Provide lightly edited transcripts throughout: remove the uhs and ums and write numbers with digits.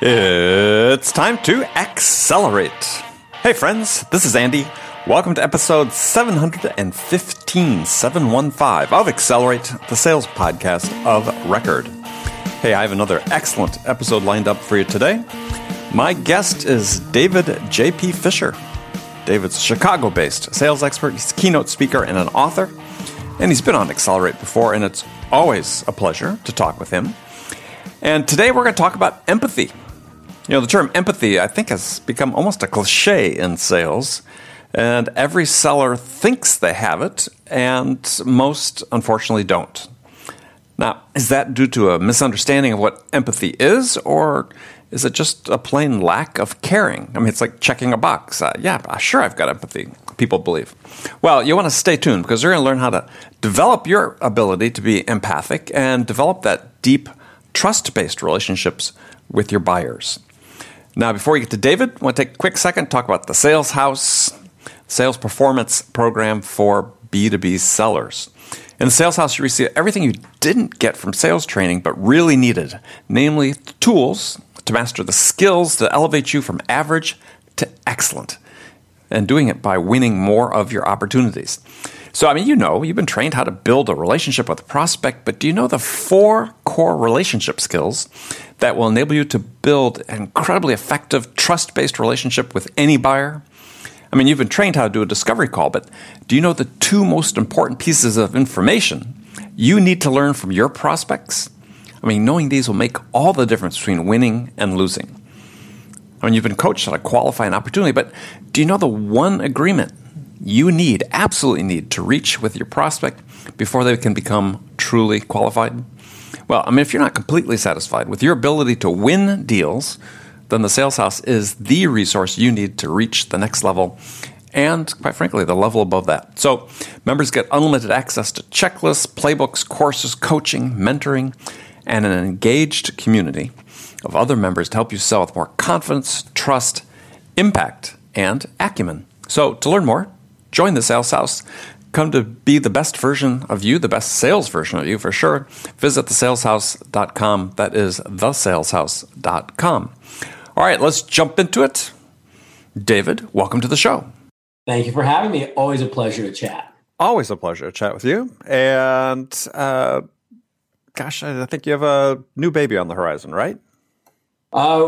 It's time to accelerate. Hey friends, this is Andy. Welcome to episode 715 of Accelerate, the sales podcast of record. Hey, I have another excellent episode lined up for you today. My guest is David J.P. Fisher. David's a Chicago-based sales expert. He's a keynote speaker and an author. And he's been on Accelerate before, and it's always a pleasure to talk with him. And today we're going to talk about empathy. You know, the term empathy, I think, has become almost a cliche in sales. And every seller thinks they have it, and most, unfortunately, don't. Now, is that due to a misunderstanding of what empathy is, or is it just a plain lack of caring? I mean, it's like checking a box. Yeah, sure, I've got empathy, people believe. Well, you want to stay tuned because you're going to learn how to develop your ability to be empathic and develop that deep, trust-based relationships with your buyers. Now, before we get to David, I want to take a quick second to talk about the Sales House, Sales Performance Program for B2B sellers. In the Sales House, you receive everything you didn't get from sales training but really needed, namely tools to master the skills that elevate you from average to excellent, and doing it by winning more of your opportunities. So, I mean, you know, you've been trained how to build a relationship with a prospect, but do you know the 4 core relationship skills that will enable you to build an incredibly effective trust-based relationship with any buyer? I mean, you've been trained how to do a discovery call, but do you know the 2 most important pieces of information you need to learn from your prospects? I mean, knowing these will make all the difference between winning and losing. I mean, you've been coached how to qualify an opportunity, but do you know the 1 agreement you need, absolutely need, to reach with your prospect before they can become truly qualified? Well, I mean, if you're not completely satisfied with your ability to win deals, then the Sales House is the resource you need to reach the next level and, quite frankly, the level above that. So members get unlimited access to checklists, playbooks, courses, coaching, mentoring, and an engaged community of other members to help you sell with more confidence, trust, impact, and acumen. So to learn more, join the Sales House. Come to be the best version of you, the best sales version of you for sure. Visit thesaleshouse.com. That is thesaleshouse.com. All right, let's jump into it. David, welcome to the show. Thank you for having me. Always a pleasure to chat. Always a pleasure to chat with you. And gosh, I think you have a new baby on the horizon, right?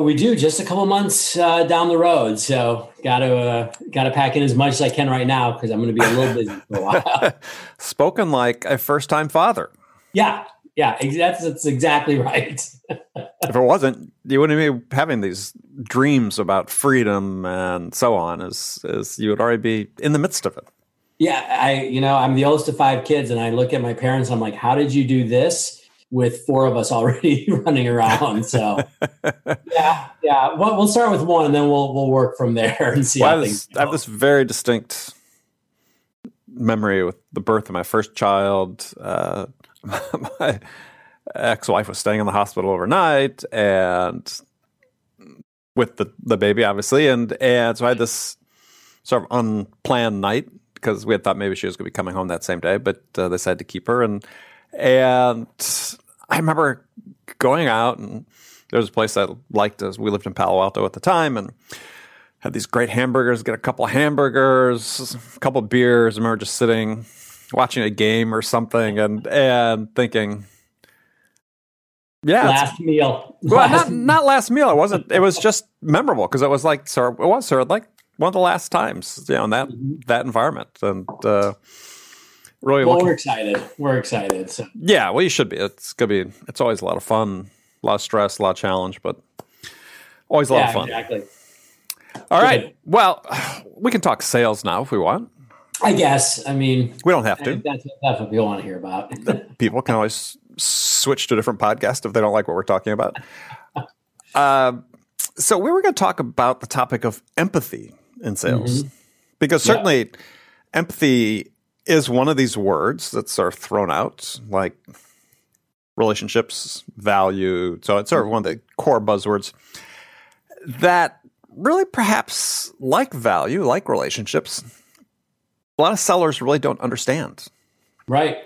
We do, just a couple months down the road. So got to pack in as much as I can right now because I'm going to be a little busy for a while. Spoken like a first-time father. Yeah, that's exactly right. If it wasn't, you wouldn't be having these dreams about freedom and so on, as you would already be in the midst of it. Yeah, I'm the oldest of 5 kids, and I look at my parents, I'm like, how did you do this with 4 of us already running around? So yeah. Well, we'll start with 1 and then we'll work from there and see how things go. I have this very distinct memory with the birth of my first child. My ex-wife was staying in the hospital overnight and with the baby, obviously. And so I had this sort of unplanned night because we had thought maybe she was going to be coming home that same day, but they decided to keep her. And I remember going out, and there was a place I liked. We lived in Palo Alto at the time, and had these great hamburgers. Get a couple hamburgers, a couple beers. I remember just sitting, watching a game or something, and thinking, "Yeah, last meal." Well, not last meal. It wasn't. It was just memorable because it was like, sir, it was sort of like one of the last times, you know, in that environment, and. Really, well, we're excited. So. Yeah, well, you should be. It's always a lot of fun, a lot of stress, a lot of challenge, but always a lot of fun. Exactly. All right. Well, we can talk sales now if we want. I guess. I mean, we don't have to. That's what people want to hear about. People can always switch to a different podcast if they don't like what we're talking about. So we were going to talk about the topic of empathy in sales, because certainly empathy is one of these words that's sort of thrown out, like relationships, value. So it's sort of one of the core buzzwords that really perhaps, like value, like relationships, a lot of sellers really don't understand. Right.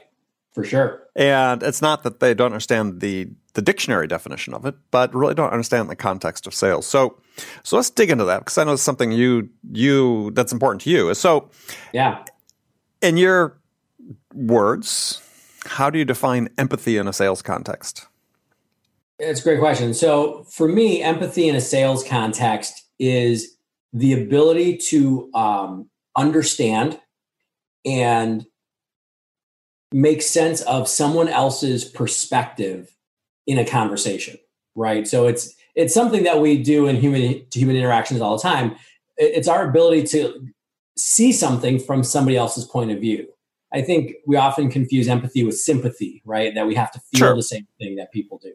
For sure. And it's not that they don't understand the dictionary definition of it, but really don't understand the context of sales. So let's dig into that, because I know it's something you that's important to you. So yeah, in your words, how do you define empathy in a sales context? It's a great question. So for me, empathy in a sales context is the ability to understand and make sense of someone else's perspective in a conversation, right? So it's something that we do in human-to-human interactions all the time. It's our ability to see something from somebody else's point of view. I think we often confuse empathy with sympathy, right? That we have to feel Sure. the same thing that people do.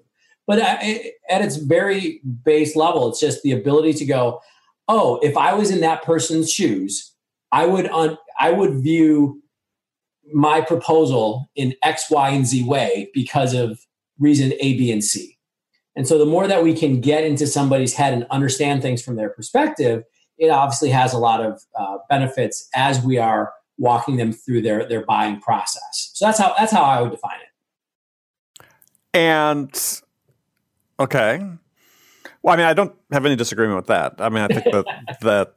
But at its very base level, it's just the ability to go, oh, if I was in that person's shoes, I would view my proposal in X, Y, and Z way because of reason A, B, and C. And so the more that we can get into somebody's head and understand things from their perspective, it obviously has a lot of benefits as we are walking them through their buying process. So that's how I would define it. And, okay. Well, I mean, I don't have any disagreement with that. I mean, I think that...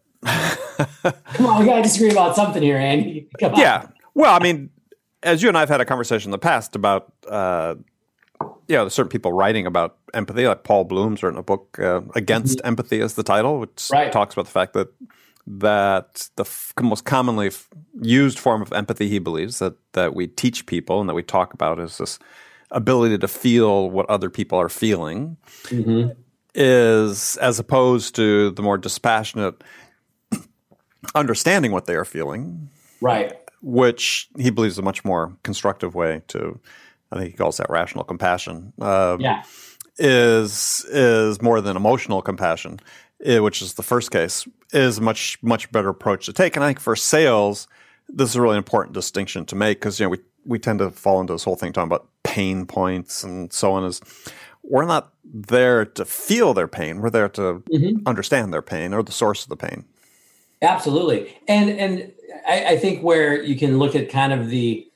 Come on, we got to disagree about something here, Andy. Come on. Yeah. Well, I mean, as you and I have had a conversation in the past about, certain people writing about empathy, like Paul Bloom's written a book, Against mm-hmm. Empathy is the title, which right. talks about the fact that the most commonly used form of empathy, he believes, that we teach people and that we talk about is this ability to feel what other people are feeling, mm-hmm. is as opposed to the more dispassionate understanding what they are feeling. Right. Which he believes is a much more constructive way to, I think he calls that rational compassion, is more than emotional compassion, which is the first case, is a much, much better approach to take. And I think for sales, this is a really important distinction to make, because, we tend to fall into this whole thing talking about pain points and so on. Is we're not there to feel their pain. We're there to mm-hmm. understand their pain or the source of the pain. Absolutely. And I think where you can look at kind of the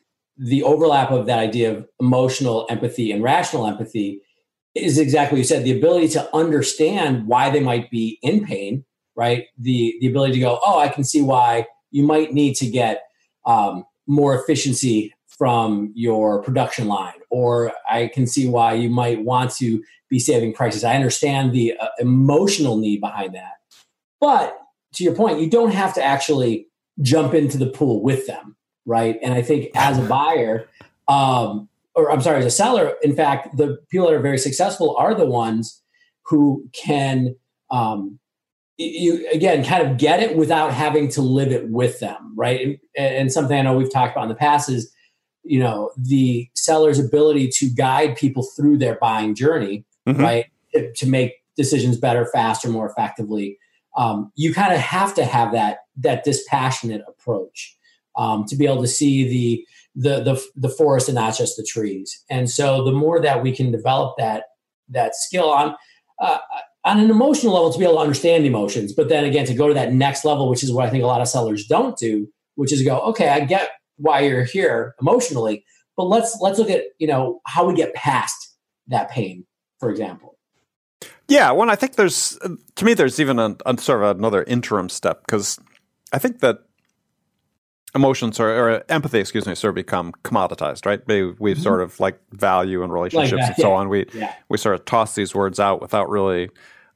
overlap of that idea of emotional empathy and rational empathy is exactly what you said, the ability to understand why they might be in pain, right? The ability to go, oh, I can see why you might need to get more efficiency from your production line, or I can see why you might want to be saving prices. I understand the emotional need behind that. But to your point, you don't have to actually jump into the pool with them, right? And I think as a buyer, as a seller, in fact, the people that are very successful are the ones who can, kind of get it without having to live it with them, right? And something I know we've talked about in the past is, the seller's ability to guide people through their buying journey, mm-hmm. right? To make decisions better, faster, more effectively. You kind of have to have that dispassionate approach to be able to see the forest and not just the trees. And so the more that we can develop that skill on an emotional level to be able to understand emotions, but then again, to go to that next level, which is what I think a lot of sellers don't do, which is go, okay, I get why you're here emotionally, but let's look at, how we get past that pain, for example. Yeah, well, I think there's even a sort of another interim step, because I think that emotions or empathy, sort of become commoditized, right? We've mm-hmm. sort of like value and relationships and so on. We sort of toss these words out without really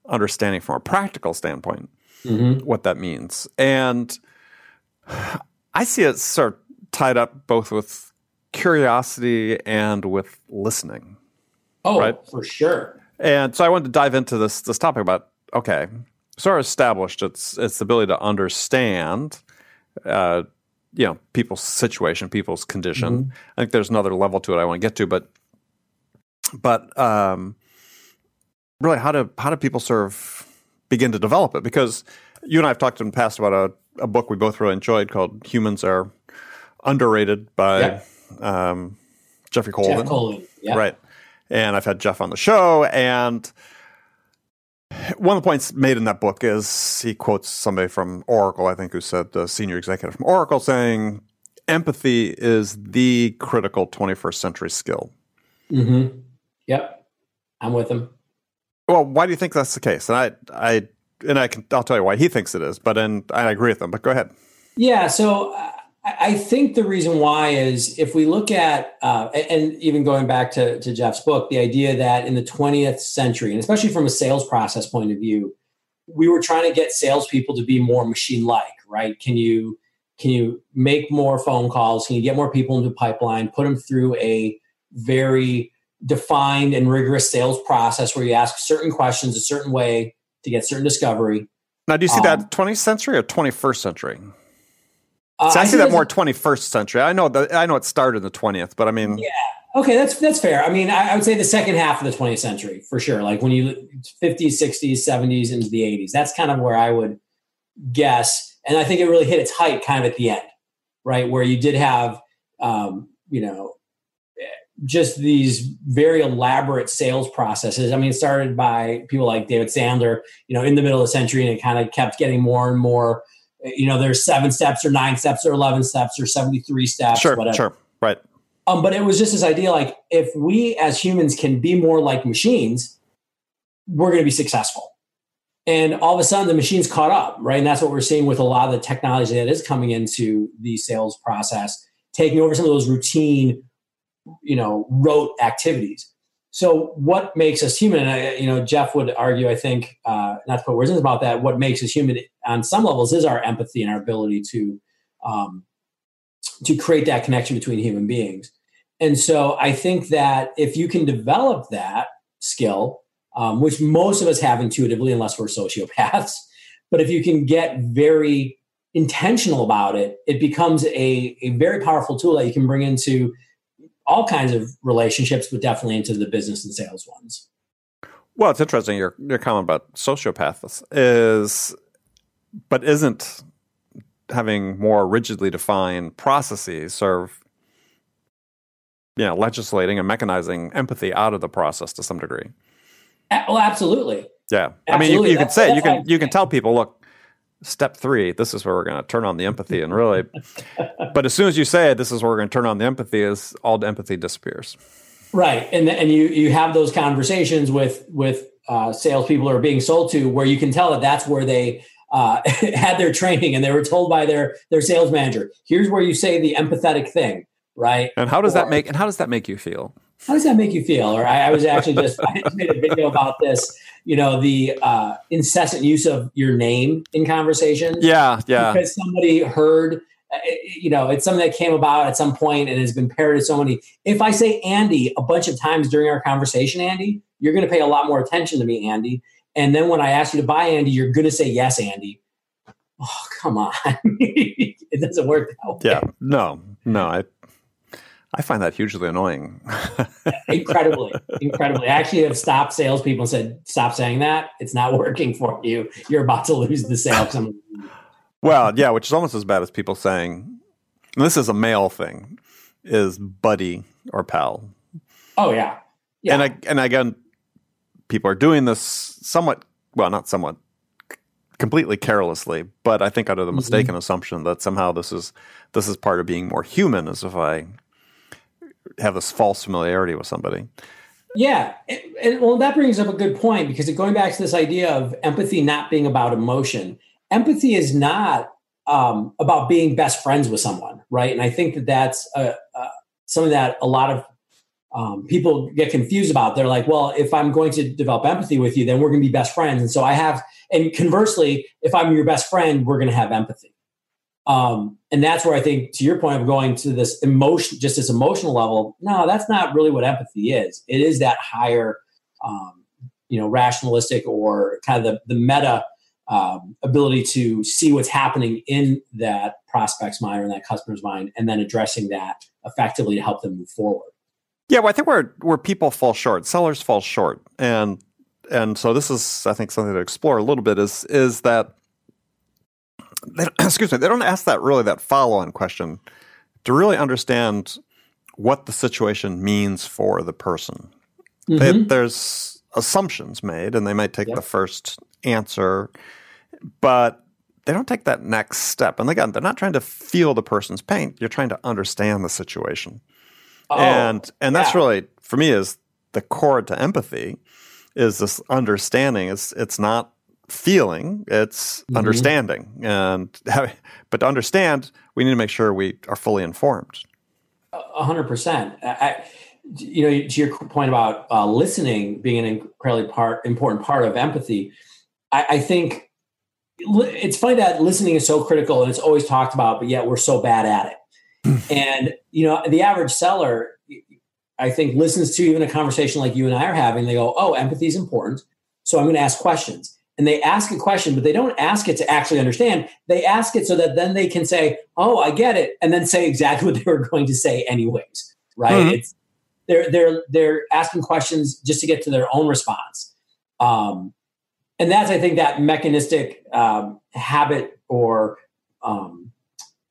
understanding from a practical standpoint mm-hmm. what that means. And I see it sort of tied up both with curiosity and with listening. Oh, right? For sure. And so I wanted to dive into this topic about, okay, sort of established its ability to understand, people's situation, people's condition. Mm-hmm. I think there's another level to it I want to get to, but really how do people sort of begin to develop it? Because you and I have talked in the past about a book we both really enjoyed called "Humans Are Underrated" by Jeffrey Cole. Jeff Cole, yeah. Right. And I've had Jeff on the show, and one of the points made in that book is he quotes somebody from Oracle, I think, who said, the senior executive from Oracle, saying, empathy is the critical 21st century skill. Mm-hmm. Yep. I'm with him. Well, why do you think that's the case? And I'll tell you why he thinks it is, but I agree with him, but go ahead. Yeah. So I think the reason why is if we look at, and even going back to Jeff's book, the idea that in the 20th century, and especially from a sales process point of view, we were trying to get salespeople to be more machine-like, right? Can you make more phone calls? Can you get more people into the pipeline, put them through a very defined and rigorous sales process where you ask certain questions a certain way to get certain discovery? Now, do you see that 20th century or 21st century? So I see that more 21st century. I know it started in the 20th, but I mean... Yeah. Okay, that's fair. I mean, I would say the second half of the 20th century, for sure. Like when you 50s, 60s, 70s, into the 80s. That's kind of where I would guess. And I think it really hit its height kind of at the end, right? Where you did have, just these very elaborate sales processes. I mean, it started by people like David Sandler, in the middle of the century, and it kind of kept getting more and more, there's 7 steps or 9 steps or 11 steps or 73 steps, sure, whatever. Sure, right. But it was just this idea, like, if we as humans can be more like machines, we're going to be successful. And all of a sudden, the machines caught up, right? And that's what we're seeing with a lot of the technology that is coming into the sales process, taking over some of those routine, rote activities. So what makes us human? And Jeff would argue, I think, not to put words in about that, what makes us human on some levels is our empathy and our ability to create that connection between human beings. And so I think that if you can develop that skill, which most of us have intuitively, unless we're sociopaths, but if you can get very intentional about it, it becomes a very powerful tool that you can bring into all kinds of relationships, but definitely into the business and sales ones. Well, it's interesting, your comment about sociopaths isn't having more rigidly defined processes serve, legislating and mechanizing empathy out of the process to some degree. Well, absolutely. Yeah. Absolutely. I mean, you can say, you can tell people, look, step 3, this is where we're going to turn on the empathy. And really, but as soon as you say this is where we're going to turn on the empathy, is all the empathy disappears. Right. And you have those conversations with salespeople are being sold to, where you can tell that that's where they had their training, and they were told by their sales manager, here's where you say the empathetic thing. Right. And how does that make you feel? How does that make you feel? Or I was actually I made a video about this, the incessant use of your name in conversations. Yeah, yeah. Because somebody heard, it's something that came about at some point and has been paired to so many. If I say Andy a bunch of times during our conversation, Andy, you're going to pay a lot more attention to me, Andy. And then when I ask you to buy Andy, you're going to say, yes, Andy. Oh, come on. It doesn't work that way. Yeah, no, I find that hugely annoying. Incredibly. I actually have stopped salespeople and said, stop saying that. It's not working for you. You're about to lose the sale. Well, yeah, which is almost as bad as people saying, and this is a male thing, is buddy or pal. Oh, yeah. And again, people are doing this somewhat, well, not somewhat, completely carelessly, but I think under the mistaken assumption that somehow this is part of being more human, as if I have this false familiarity with somebody. Yeah. And well, that brings up a good point, because going back to this idea of empathy not being about emotion, empathy is not about being best friends with someone, right? And I think that that's something that a lot of people get confused about. They're like, well, if I'm going to develop empathy with you, then we're going to be best friends. And so and conversely, if I'm your best friend, we're going to have empathy. And that's where I think, to your point of going to this emotion, just this emotional level, no, that's not really what empathy is. It is that higher, rationalistic or kind of the meta ability to see what's happening in that prospect's mind or in that customer's mind, and then addressing that effectively to help them move forward. Yeah, well, I think where people fall short, sellers fall short, and so this is, I think, something to explore a little bit is that. They don't ask that follow-on question to really understand what the situation means for the person. Mm-hmm. There's assumptions made, and they might take the first answer, but they don't take that next step. And again, they're not trying to feel the person's pain. You're trying to understand the situation. Oh, and that's really, for me, is the core to empathy, is this understanding. It's not feeling, it's understanding. But to understand, we need to make sure we are fully informed. 100%. You know, to your point about listening being an incredibly important part of empathy, I think it's funny that listening is so critical and it's always talked about, but yet we're so bad at it. And, you know, the average seller, I think, listens to even a conversation like you and I are having. They go, oh, empathy is important, so I'm going to ask questions. And they ask a question, but they don't ask it to actually understand. They ask it so that then they can say, oh, I get it, and then say exactly what they were going to say anyways, right? Mm-hmm. They're asking questions just to get to their own response. And that's, I think, that mechanistic habit or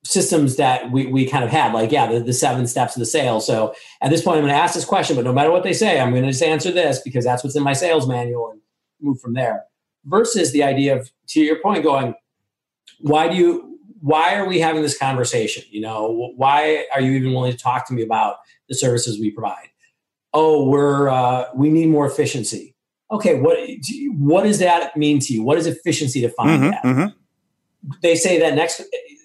systems that we kind of had, like, the 7 steps of the sale. So at this point, I'm going to ask this question, but no matter what they say, I'm going to just answer this because that's what's in my sales manual and move from there. Versus the idea of, to your point, going, why are we having this conversation? You know, why are you even willing to talk to me about the services we provide? Oh, we need more efficiency. Okay, what does that mean to you? What is efficiency to find that? Mm-hmm. They say that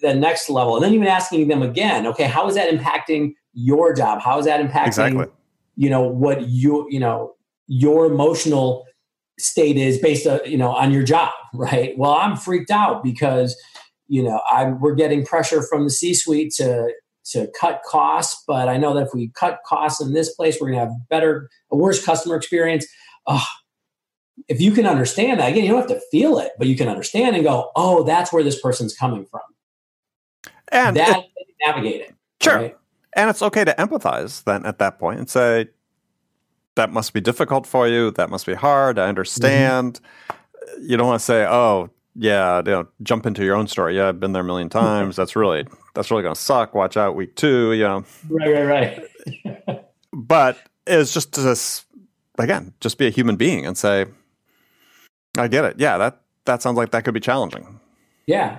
the next level, and then even asking them again, okay, how is that impacting your job? How is that impacting, you know, what you know, your emotional state is based on, you know, on your job, right? Well, I'm freaked out because, you know, we're getting pressure from the C-suite to cut costs, but I know that if we cut costs in this place, we're going to have a worse customer experience. If you can understand that, again, you don't have to feel it, but you can understand and go, oh, that's where this person's coming from. And navigate it. Sure. Right? And it's okay to empathize then at that point and say, that must be difficult for you. That must be hard. I understand. Mm-hmm. You don't want to say, oh, yeah, you know, jump into your own story. Yeah, I've been there a million times. That's really going to suck. Watch out, week 2, you know. Right. But it's just this, again, just be a human being and say, I get it. Yeah, that sounds like that could be challenging. Yeah.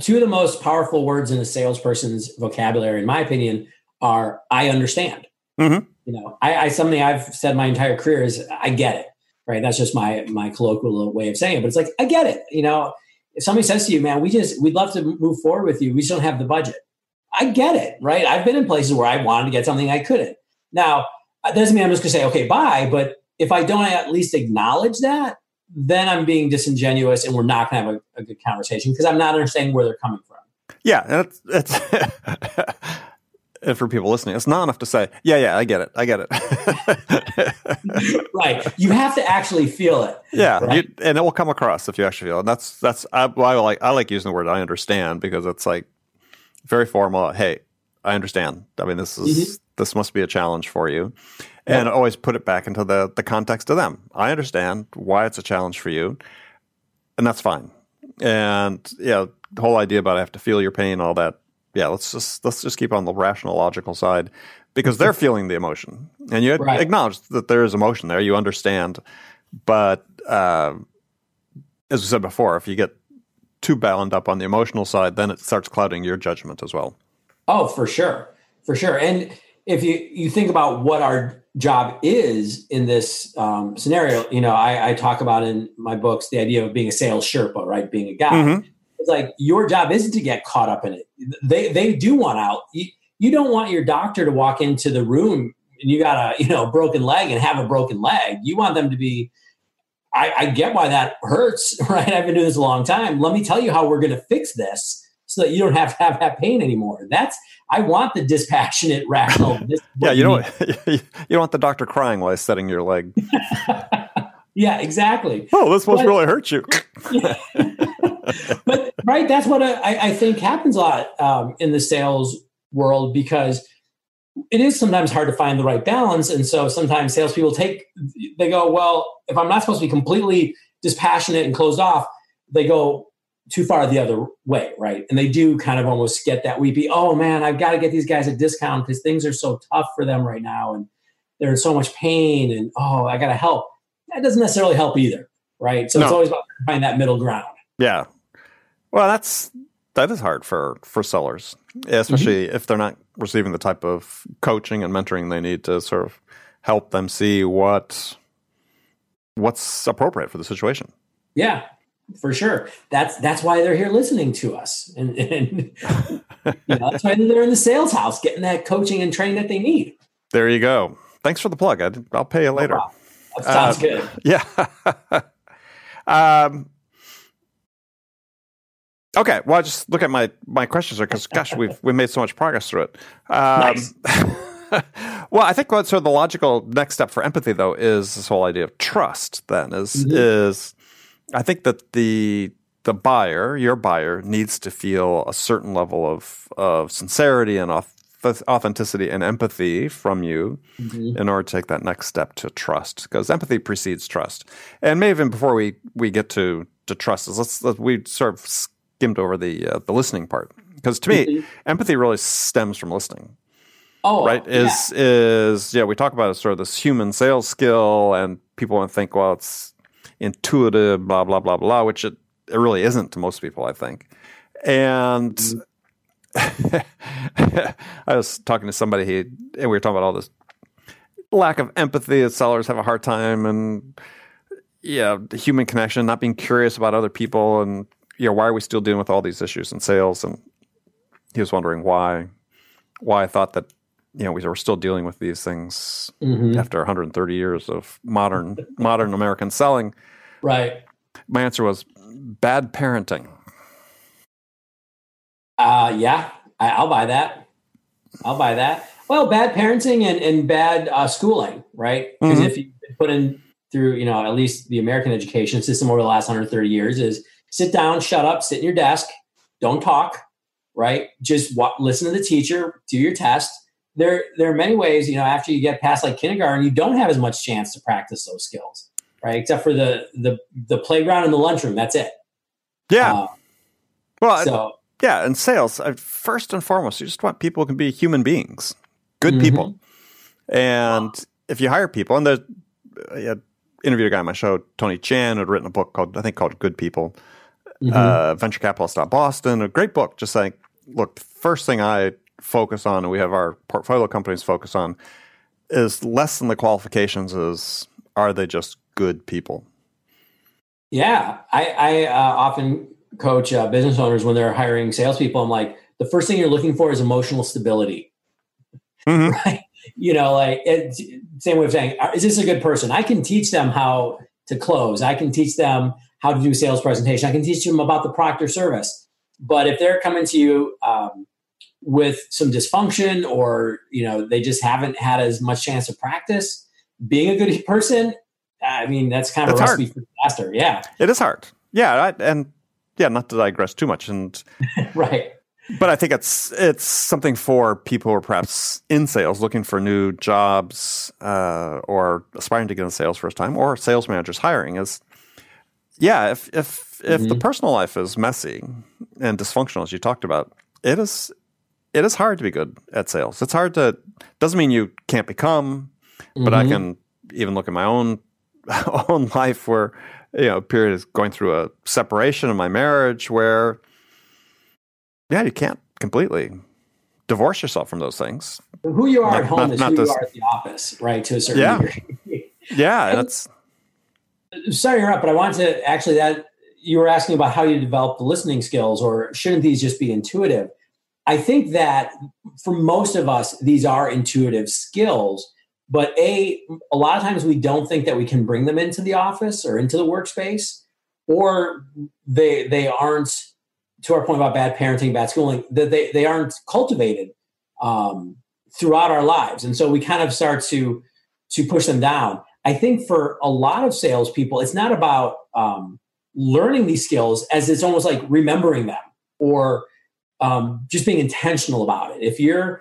Two of the most powerful words in a salesperson's vocabulary, in my opinion, are I understand. Mm-hmm. You know, something I've said my entire career is I get it, right? That's just my colloquial way of saying it, but it's like, I get it. You know, if somebody says to you, man, we'd love to move forward with you, we just don't have the budget. I get it, right? I've been in places where I wanted to get something I couldn't. Now, that doesn't mean I'm just going to say, okay, bye. But if I don't at least acknowledge that, then I'm being disingenuous and we're not going to have a good conversation because I'm not understanding where they're coming from. Yeah. And for people listening, it's not enough to say, yeah, I get it. Right. You have to actually feel it. Yeah. Right? And it will come across if you actually feel it. And that's why I like using the word I understand, because it's like very formal. Hey, I understand. I mean, this must be a challenge for you. And always put it back into the context of them. I understand why it's a challenge for you. And that's fine. And yeah, the whole idea about I have to feel your pain, all that. Yeah, let's just keep on the rational, logical side, because they're feeling the emotion, and you acknowledge that there is emotion there. You understand, but as we said before, if you get too bound up on the emotional side, then it starts clouding your judgment as well. Oh, for sure. And if you think about what our job is in this scenario, you know, I talk about in my books the idea of being a sales Sherpa, right? Being a guy. Mm-hmm. It's like your job isn't to get caught up in it. They do want out. You don't want your doctor to walk into the room and you got a broken leg and have a broken leg. You want them to be, I get why that hurts, right? I've been doing this a long time. Let me tell you how we're going to fix this so that you don't have to have that pain anymore. I want the dispassionate, rational. Yeah, you don't want the doctor crying while he's setting your leg. Yeah, exactly. Oh, this must really hurt you. But right, that's what I think happens a lot in the sales world, because it is sometimes hard to find the right balance. And so sometimes salespeople they go, well, if I'm not supposed to be completely dispassionate and closed off, they go too far the other way, right? And they do kind of almost get that weepy, oh man, I've got to get these guys a discount because things are so tough for them right now and they're in so much pain and oh, I got to help. That doesn't necessarily help either, right? So it's always about finding that middle ground. Yeah. Well, that is hard for sellers, especially if they're not receiving the type of coaching and mentoring they need to sort of help them see what's appropriate for the situation. Yeah, for sure. That's why they're here listening to us, and that's why they're in the sales house getting that coaching and training that they need. There you go. Thanks for the plug. I'll pay you later. Wow. That sounds good. Yeah. Okay. Well, I just look at my questions here because, gosh, we made so much progress through it. Nice. Well, I think what's sort of the logical next step for empathy, though, is this whole idea of trust. Then is I think that the buyer, your buyer, needs to feel a certain level of sincerity and authenticity and empathy from you in order to take that next step to trust, because empathy precedes trust. And maybe even before we get to trust, we sort of skimmed over the listening part, because to me, empathy really stems from listening. Oh, right. We talk about sort of this human sales skill, and people want to think, well, it's intuitive, blah, blah, blah, blah, which it really isn't to most people, I think. And I was talking to somebody, and we were talking about all this lack of empathy that sellers have a hard time, and the human connection, not being curious about other people, and why are we still dealing with all these issues in sales? And he was wondering why I thought that we were still dealing with these things after 130 years of modern American selling. Right. My answer was bad parenting. I'll buy that. Well, bad parenting and bad schooling, right? Because if you put in through, at least the American education system over the last 130 years is sit down, shut up, sit in your desk, don't talk, right? Just listen to the teacher, do your test. There are many ways, after you get past like kindergarten, you don't have as much chance to practice those skills, right? Except for the playground and the lunchroom. That's it. Yeah. Yeah, in sales, first and foremost, you just want people who can be human beings, good people. And if you hire people, and I interviewed a guy on my show, Tony Chan, who had written a book called Good People, Venture Capitalist out of Boston, a great book, just saying, look, first thing I focus on, and we have our portfolio companies focus on, is less than the qualifications is, are they just good people? Yeah, I often coach business owners when they're hiring salespeople. I'm like, the first thing you're looking for is emotional stability, right? Same way of saying, is this a good person? I can teach them how to close. I can teach them how to do sales presentation. I can teach them about the product or service. But if they're coming to you with some dysfunction, or they just haven't had as much chance to practice being a good person, I mean, that's kind of a recipe for disaster. Yeah, it is hard. Yeah, yeah, not to digress too much, and right. But I think it's something for people who are perhaps in sales, looking for new jobs, or aspiring to get in sales first time, or sales managers hiring. If the personal life is messy and dysfunctional, as you talked about, it is hard to be good at sales. It's hard to doesn't mean you can't become, but I can even look at my own life where. Period is going through a separation in my marriage where, you can't completely divorce yourself from those things. Who you are at home is who you are at the office, right? To a certain degree. Yeah. Sorry you're up, but I wanted to you were asking about how you develop the listening skills, or shouldn't these just be intuitive? I think that for most of us, these are intuitive skills. But a lot of times we don't think that we can bring them into the office or into the workspace, or they aren't, to our point about bad parenting, bad schooling, that they aren't cultivated throughout our lives. And so we kind of start to push them down. I think for a lot of salespeople, it's not about learning these skills as it's almost like remembering them, or just being intentional about it. If you're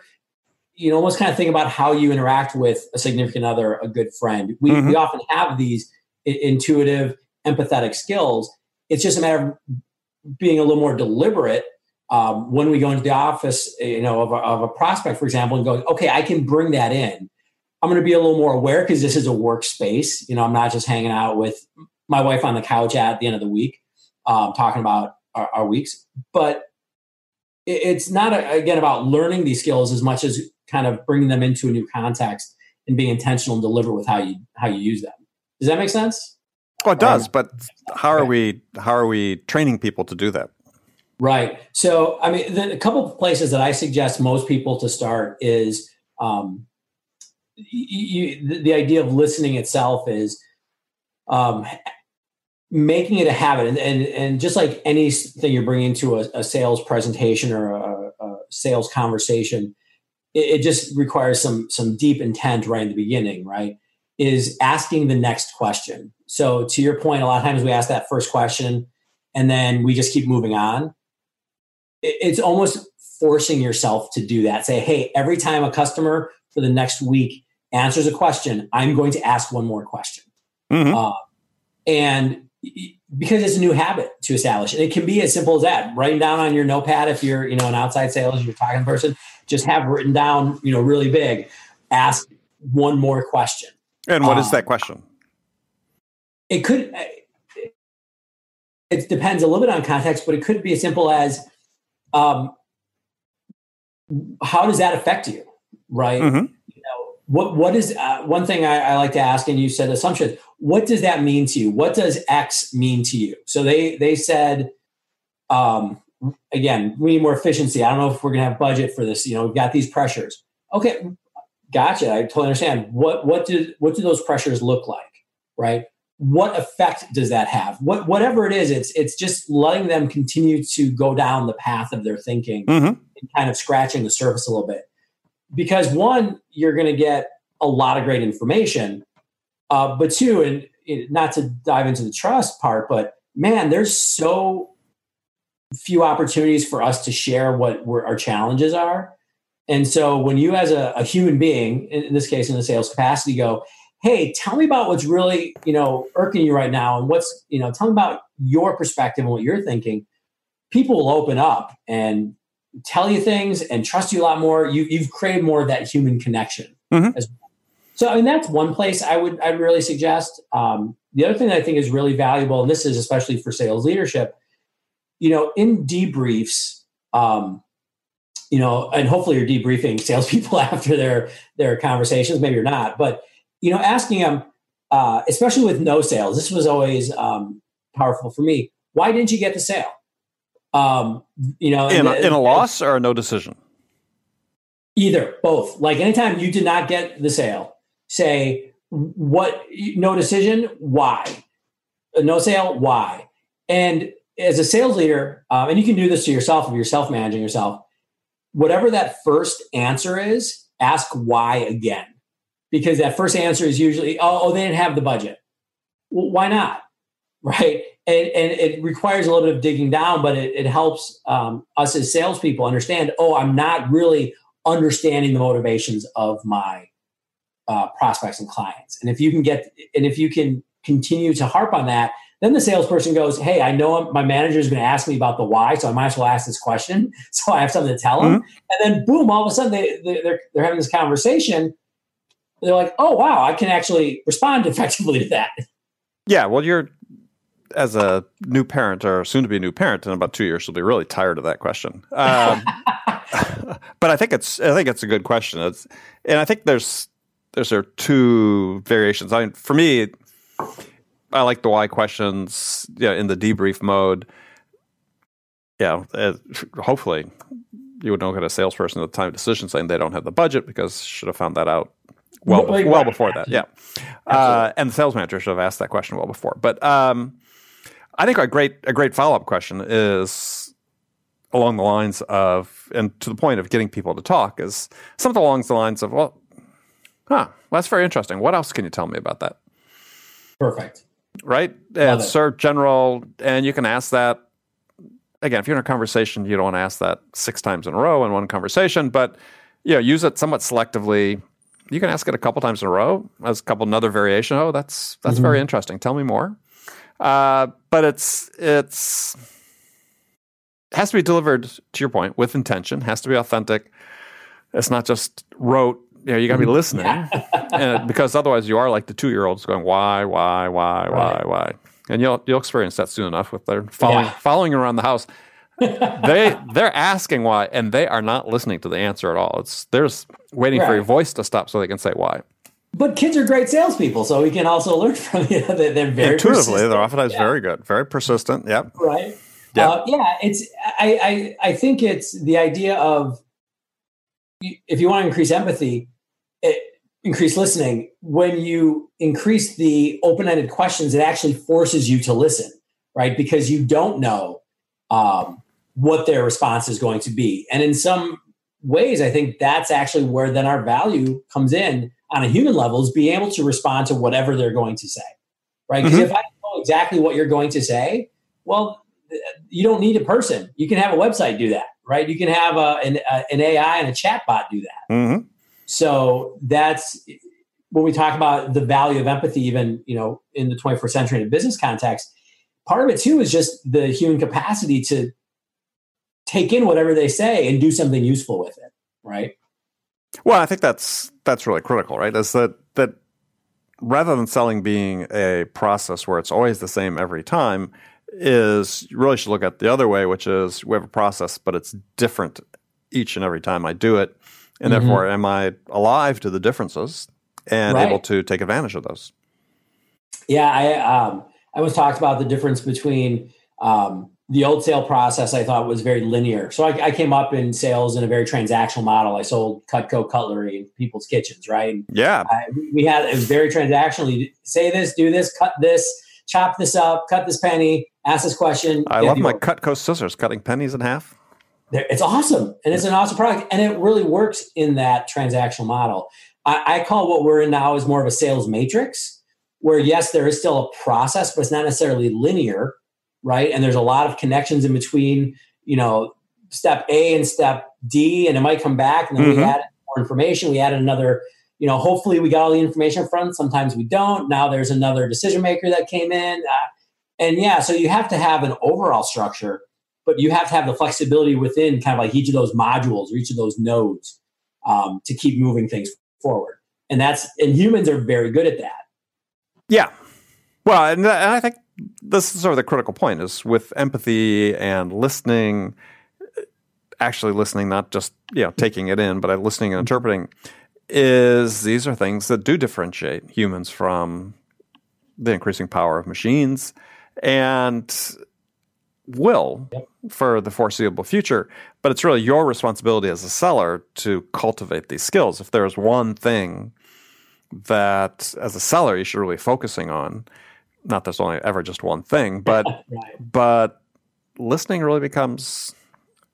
almost kind of think about how you interact with a significant other, a good friend. We often have these intuitive, empathetic skills. It's just a matter of being a little more deliberate when we go into the office, of a prospect, for example, and going, okay, I can bring that in. I'm going to be a little more aware because this is a workspace. I'm not just hanging out with my wife on the couch at the end of the week, talking about our weeks. But it's not, again, about learning these skills as much as kind of bringing them into a new context and being intentional and deliberate with how you use them. Does that make sense? Well, it does, but how are we training people to do that? Right. So, I mean, a couple of places that I suggest most people to start is the idea of listening itself is making it a habit. And just like anything you're bringing to a sales presentation or a sales conversation, it just requires some deep intent right in the beginning, right? Is asking the next question. So to your point, a lot of times we ask that first question and then we just keep moving on. It's almost forcing yourself to do that. Say, hey, every time a customer for the next week answers a question, I'm going to ask one more question. Mm-hmm. And because it's a new habit to establish, and it can be as simple as that. Writing down on your notepad, if you're, an outside sales, you're talking person, just have written down, really big, ask one more question. And what is that question? It depends a little bit on context, but it could be as simple as, how does that affect you? Right. Mm-hmm. What is one thing I like to ask, and you said assumptions, what does that mean to you? What does X mean to you? So they said, again, we need more efficiency. I don't know if we're going to have budget for this. We've got these pressures. Okay. Gotcha. I totally understand. What do those pressures look like? Right. What effect does that have? Whatever it is, it's just letting them continue to go down the path of their thinking, mm-hmm. and kind of scratching the surface a little bit. Because one, you're going to get a lot of great information, but two, and not to dive into the trust part, but man, there's so few opportunities for us to share what our challenges are. And so when you as a human being, in this case in the sales capacity, go, hey, tell me about what's really, irking you right now, and what's, tell me about your perspective and what you're thinking, people will open up and tell you things and trust you a lot more. You've created more of that human connection, mm-hmm. as well. So, I mean, that's one place I'd really suggest. The other thing that I think is really valuable, and this is especially for sales leadership, in debriefs, and hopefully you're debriefing salespeople after their conversations. Maybe you're not, but asking them, especially with no sales, this was always powerful for me. Why didn't you get the sale? In a loss or a no decision? Either, both. Like anytime you did not get the sale, say what? No decision? Why? No sale? Why? And as a sales leader, and you can do this to yourself if you're self-managing yourself, whatever that first answer is, ask why again. Because that first answer is usually, oh, they didn't have the budget. Well, why not? Right? And it requires a little bit of digging down, but it helps us as salespeople understand, oh, I'm not really understanding the motivations of my prospects and clients. And if you can continue to harp on that, then the salesperson goes, hey, I know my manager is going to ask me about the why, so I might as well ask this question. So I have something to tell them. Mm-hmm. And then boom, all of a sudden they're having this conversation. They're like, oh, wow, I can actually respond effectively to that. Yeah, well, you're, as a new parent or soon-to-be new parent, in about 2 years, you'll be really tired of that question. But I think it's a good question. And I think there are two variations. I mean, for me, I like the why questions in the debrief mode. Yeah, hopefully you would not get a salesperson at the time of decision saying they don't have the budget, because should have found that out well before that, yeah. And the sales manager should have asked that question well before. But I think a great follow-up question is along the lines of, and to the point of getting people to talk, is something along the lines of, well, that's very interesting. What else can you tell me about that? Perfect. Right? And serve general, and you can ask that. Again, if you're in a conversation, you don't want to ask that 6 times in a row in one conversation, but use it somewhat selectively. You can ask it a couple times in a row as another variation. Oh, that's mm-hmm. very interesting. Tell me more. But it's has to be delivered, to your point, with intention. Has to be authentic. It's not just rote. You got to be listening, because otherwise you are like the 2-year-olds going why, why, why, right. why, why. and you'll experience that soon enough with their following around the house. They're asking why, and they are not listening to the answer at all. They're just waiting for your voice to stop so they can say why. But kids are great salespeople, so we can also learn from you. They're very intuitively. Persistent. They're oftentimes very good, very persistent. Yep. Right. Yeah. I think it's the idea of, if you want to increase empathy, increase listening. When you increase the open-ended questions, it actually forces you to listen, right? Because you don't know what their response is going to be. And in some ways, I think that's actually where then our value comes in on a human level, is being able to respond to whatever they're going to say, right? Because if I know exactly what you're going to say, well, you don't need a person. You can have a website do that, right? You can have an AI and a chatbot do that. Mm-hmm. So that's when we talk about the value of empathy, even, in the 21st century in a business context. Part of it too is just the human capacity to take in whatever they say and do something useful with it, right? Well, I think that's really critical, right? Is that rather than selling being a process where it's always the same every time, is you really should look at the other way, which is we have a process, but it's different each and every time I do it. And therefore, am I alive to the differences and able to take advantage of those? Yeah, I was talked about the difference between the old sale process I thought was very linear. So I came up in sales in a very transactional model. I sold Cutco cutlery in people's kitchens, right? And we had it was very transactional. You say this, do this, cut this, chop this up, cut this penny, ask this question. I love my Cutco scissors, cutting pennies in half. It's awesome. And it's an awesome product. And it really works in that transactional model. I call what we're in now is more of a sales matrix, where yes, there is still a process, but it's not necessarily linear, right? And there's a lot of connections in between, step A and step D, and it might come back, and then we add more information. We add another, hopefully we got all the information up front. Sometimes we don't. Now there's another decision maker that came in. So you have to have an overall structure, but you have to have the flexibility within kind of like each of those modules or each of those nodes to keep moving things forward. And humans are very good at that. Yeah. Well, and I think this is sort of the critical point, is with empathy and listening, actually listening, not just, taking it in, but listening and interpreting, is these are things that do differentiate humans from the increasing power of machines and will for the foreseeable future. But it's really your responsibility as a seller to cultivate these skills. If there's one thing that as a seller you should really be focusing on, not there's only ever just one thing, but but listening really becomes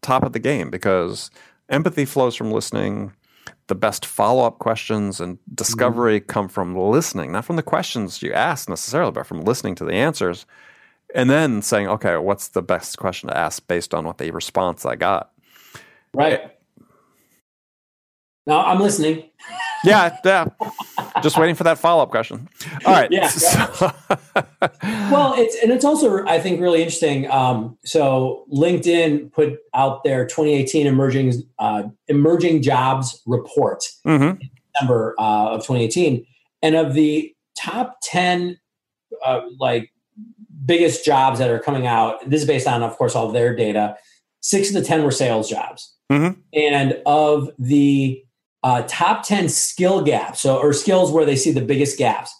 top of the game, because empathy flows from listening. The best follow-up questions and discovery come from listening, not from the questions you ask necessarily, but from listening to the answers, and then saying, okay, what's the best question to ask based on what the response I got? Right. No, I'm listening. Yeah. Just waiting for that follow-up question. All right. Yeah. So. Well, it's also, I think, really interesting. So LinkedIn put out their 2018 emerging jobs report in December of 2018. And of the top 10 biggest jobs that are coming out, this is based on, of course, all of their data, 6 of the 10 were sales jobs. And of the top 10 skill gaps, or skills where they see the biggest gaps,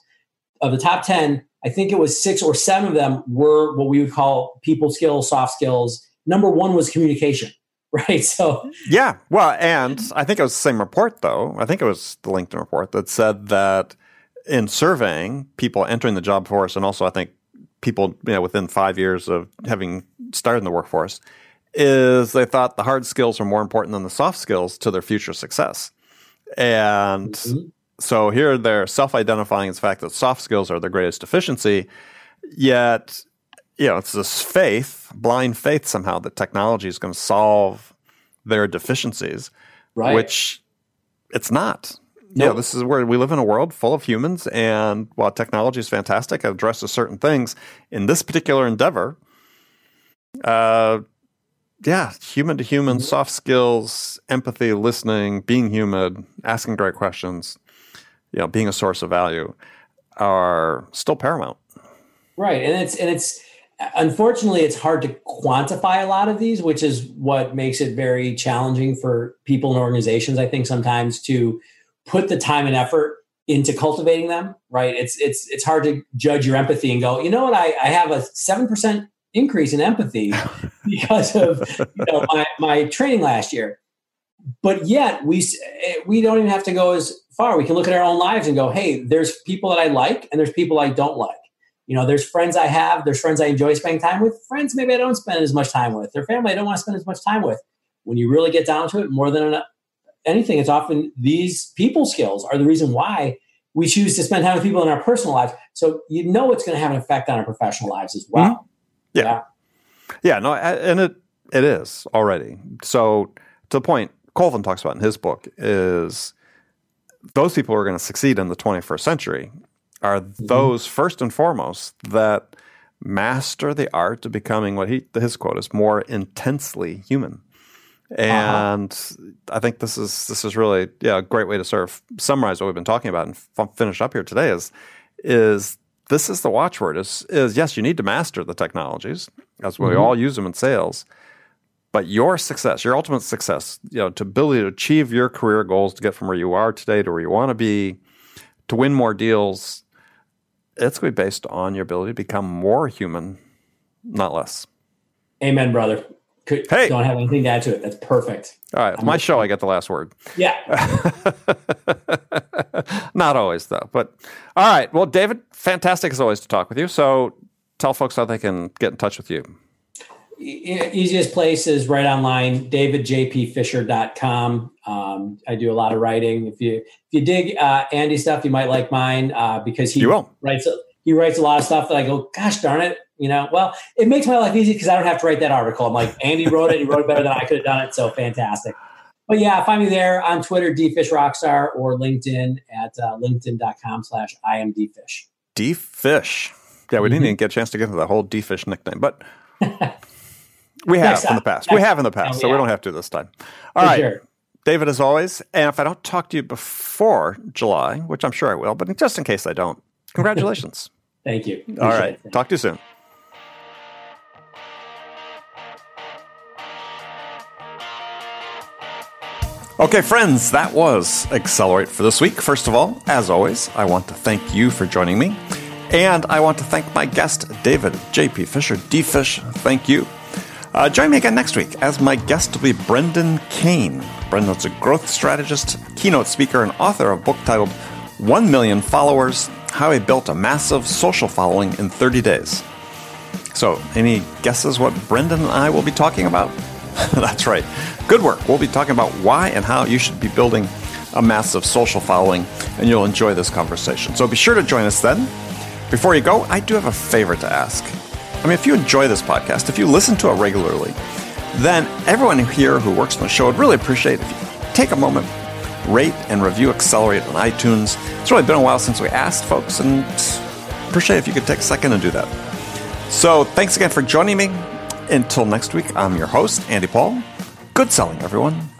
of the top 10, I think it was 6 or 7 of them were what we would call people skills, soft skills. Number 1 was communication, right? So yeah, well, and I think it was the same report, though. I think it was the LinkedIn report that said that in surveying people entering the job force, and also I think people within 5 years of having started in the workforce, is they thought the hard skills are more important than the soft skills to their future success. And so here they're self-identifying as the fact that soft skills are their greatest deficiency, yet, it's this blind faith somehow that technology is going to solve their deficiencies, which it's not. Nope. Yeah, this is where we live in a world full of humans, and while technology is fantastic, it addresses certain things. In this particular endeavor, human-to-human, soft skills, empathy, listening, being human, asking great questions, being a source of value are still paramount. Right. And it's unfortunately, it's hard to quantify a lot of these, which is what makes it very challenging for people and organizations, I think, sometimes to put the time and effort into cultivating them, right? It's hard to judge your empathy and go, you know what, I have a 7% increase in empathy because of my training last year. But yet we don't even have to go as far. We can look at our own lives and go, hey, there's people that I like and there's people I don't like. There's friends I have, there's friends I enjoy spending time with, friends maybe I don't spend as much time with, their family I don't want to spend as much time with. When you really get down to it, more than anything, it's often these people skills are the reason why we choose to spend time with people in our personal lives. So it's going to have an effect on our professional lives as well. Mm-hmm. Yeah. No, and it is already. So to the point Colvin talks about in his book is those people who are going to succeed in the 21st century are those first and foremost that master the art of becoming what his quote is, more intensely human. And I think this is really a great way to sort of summarize what we've been talking about and finish up here today is this is the watchword is yes, you need to master the technologies. That's why we all use them in sales. But your success, your ultimate success, to ability to achieve your career goals, to get from where you are today to where you want to be, to win more deals, it's going to be based on your ability to become more human, not less. Amen, brother. Hey. Don't have anything to add to it. That's perfect. All right. It's my show. I get the last word. Yeah. Not always, though. But all right. Well, David, fantastic as always to talk with you. So tell folks how they can get in touch with you. Easiest place is right online, davidjpfisher.com. I do a lot of writing. If you dig Andy's stuff, you might like mine because he writes a lot of stuff that I go, gosh darn it. It makes my life easy because I don't have to write that article. I'm like, Andy wrote it. He wrote it better than I could have done it. So fantastic. But yeah, find me there on Twitter, dfishrockstar, or LinkedIn at linkedin.com/IamDFish. DFish. Yeah, we didn't even get a chance to get into the whole DFish nickname, but we have in the past. So we don't have to this time. All right. Sure. David, as always, and if I don't talk to you before July, which I'm sure I will, but just in case I don't, congratulations. Thank you. Appreciate it. Thanks. Talk to you soon. Okay, friends, that was Accelerate for this week. First of all, as always, I want to thank you for joining me. And I want to thank my guest, David J.P. Fisher, D-Fish. Thank you. Join me again next week as my guest will be Brendan Kane. Brendan's a growth strategist, keynote speaker, and author of a book titled 1 Million Followers, How He Built a Massive Social Following in 30 Days. So, any guesses what Brendan and I will be talking about? That's right. Good work. We'll be talking about why and how you should be building a massive social following, and you'll enjoy this conversation. So be sure to join us then. Before you go, I do have a favor to ask. If you enjoy this podcast, if you listen to it regularly, then everyone here who works on the show would really appreciate if you take a moment, rate and review Accelerate on iTunes. It's really been a while since we asked folks, and appreciate if you could take a second and do that. So thanks again for joining me. Until next week, I'm your host, Andy Paul. Good selling, everyone.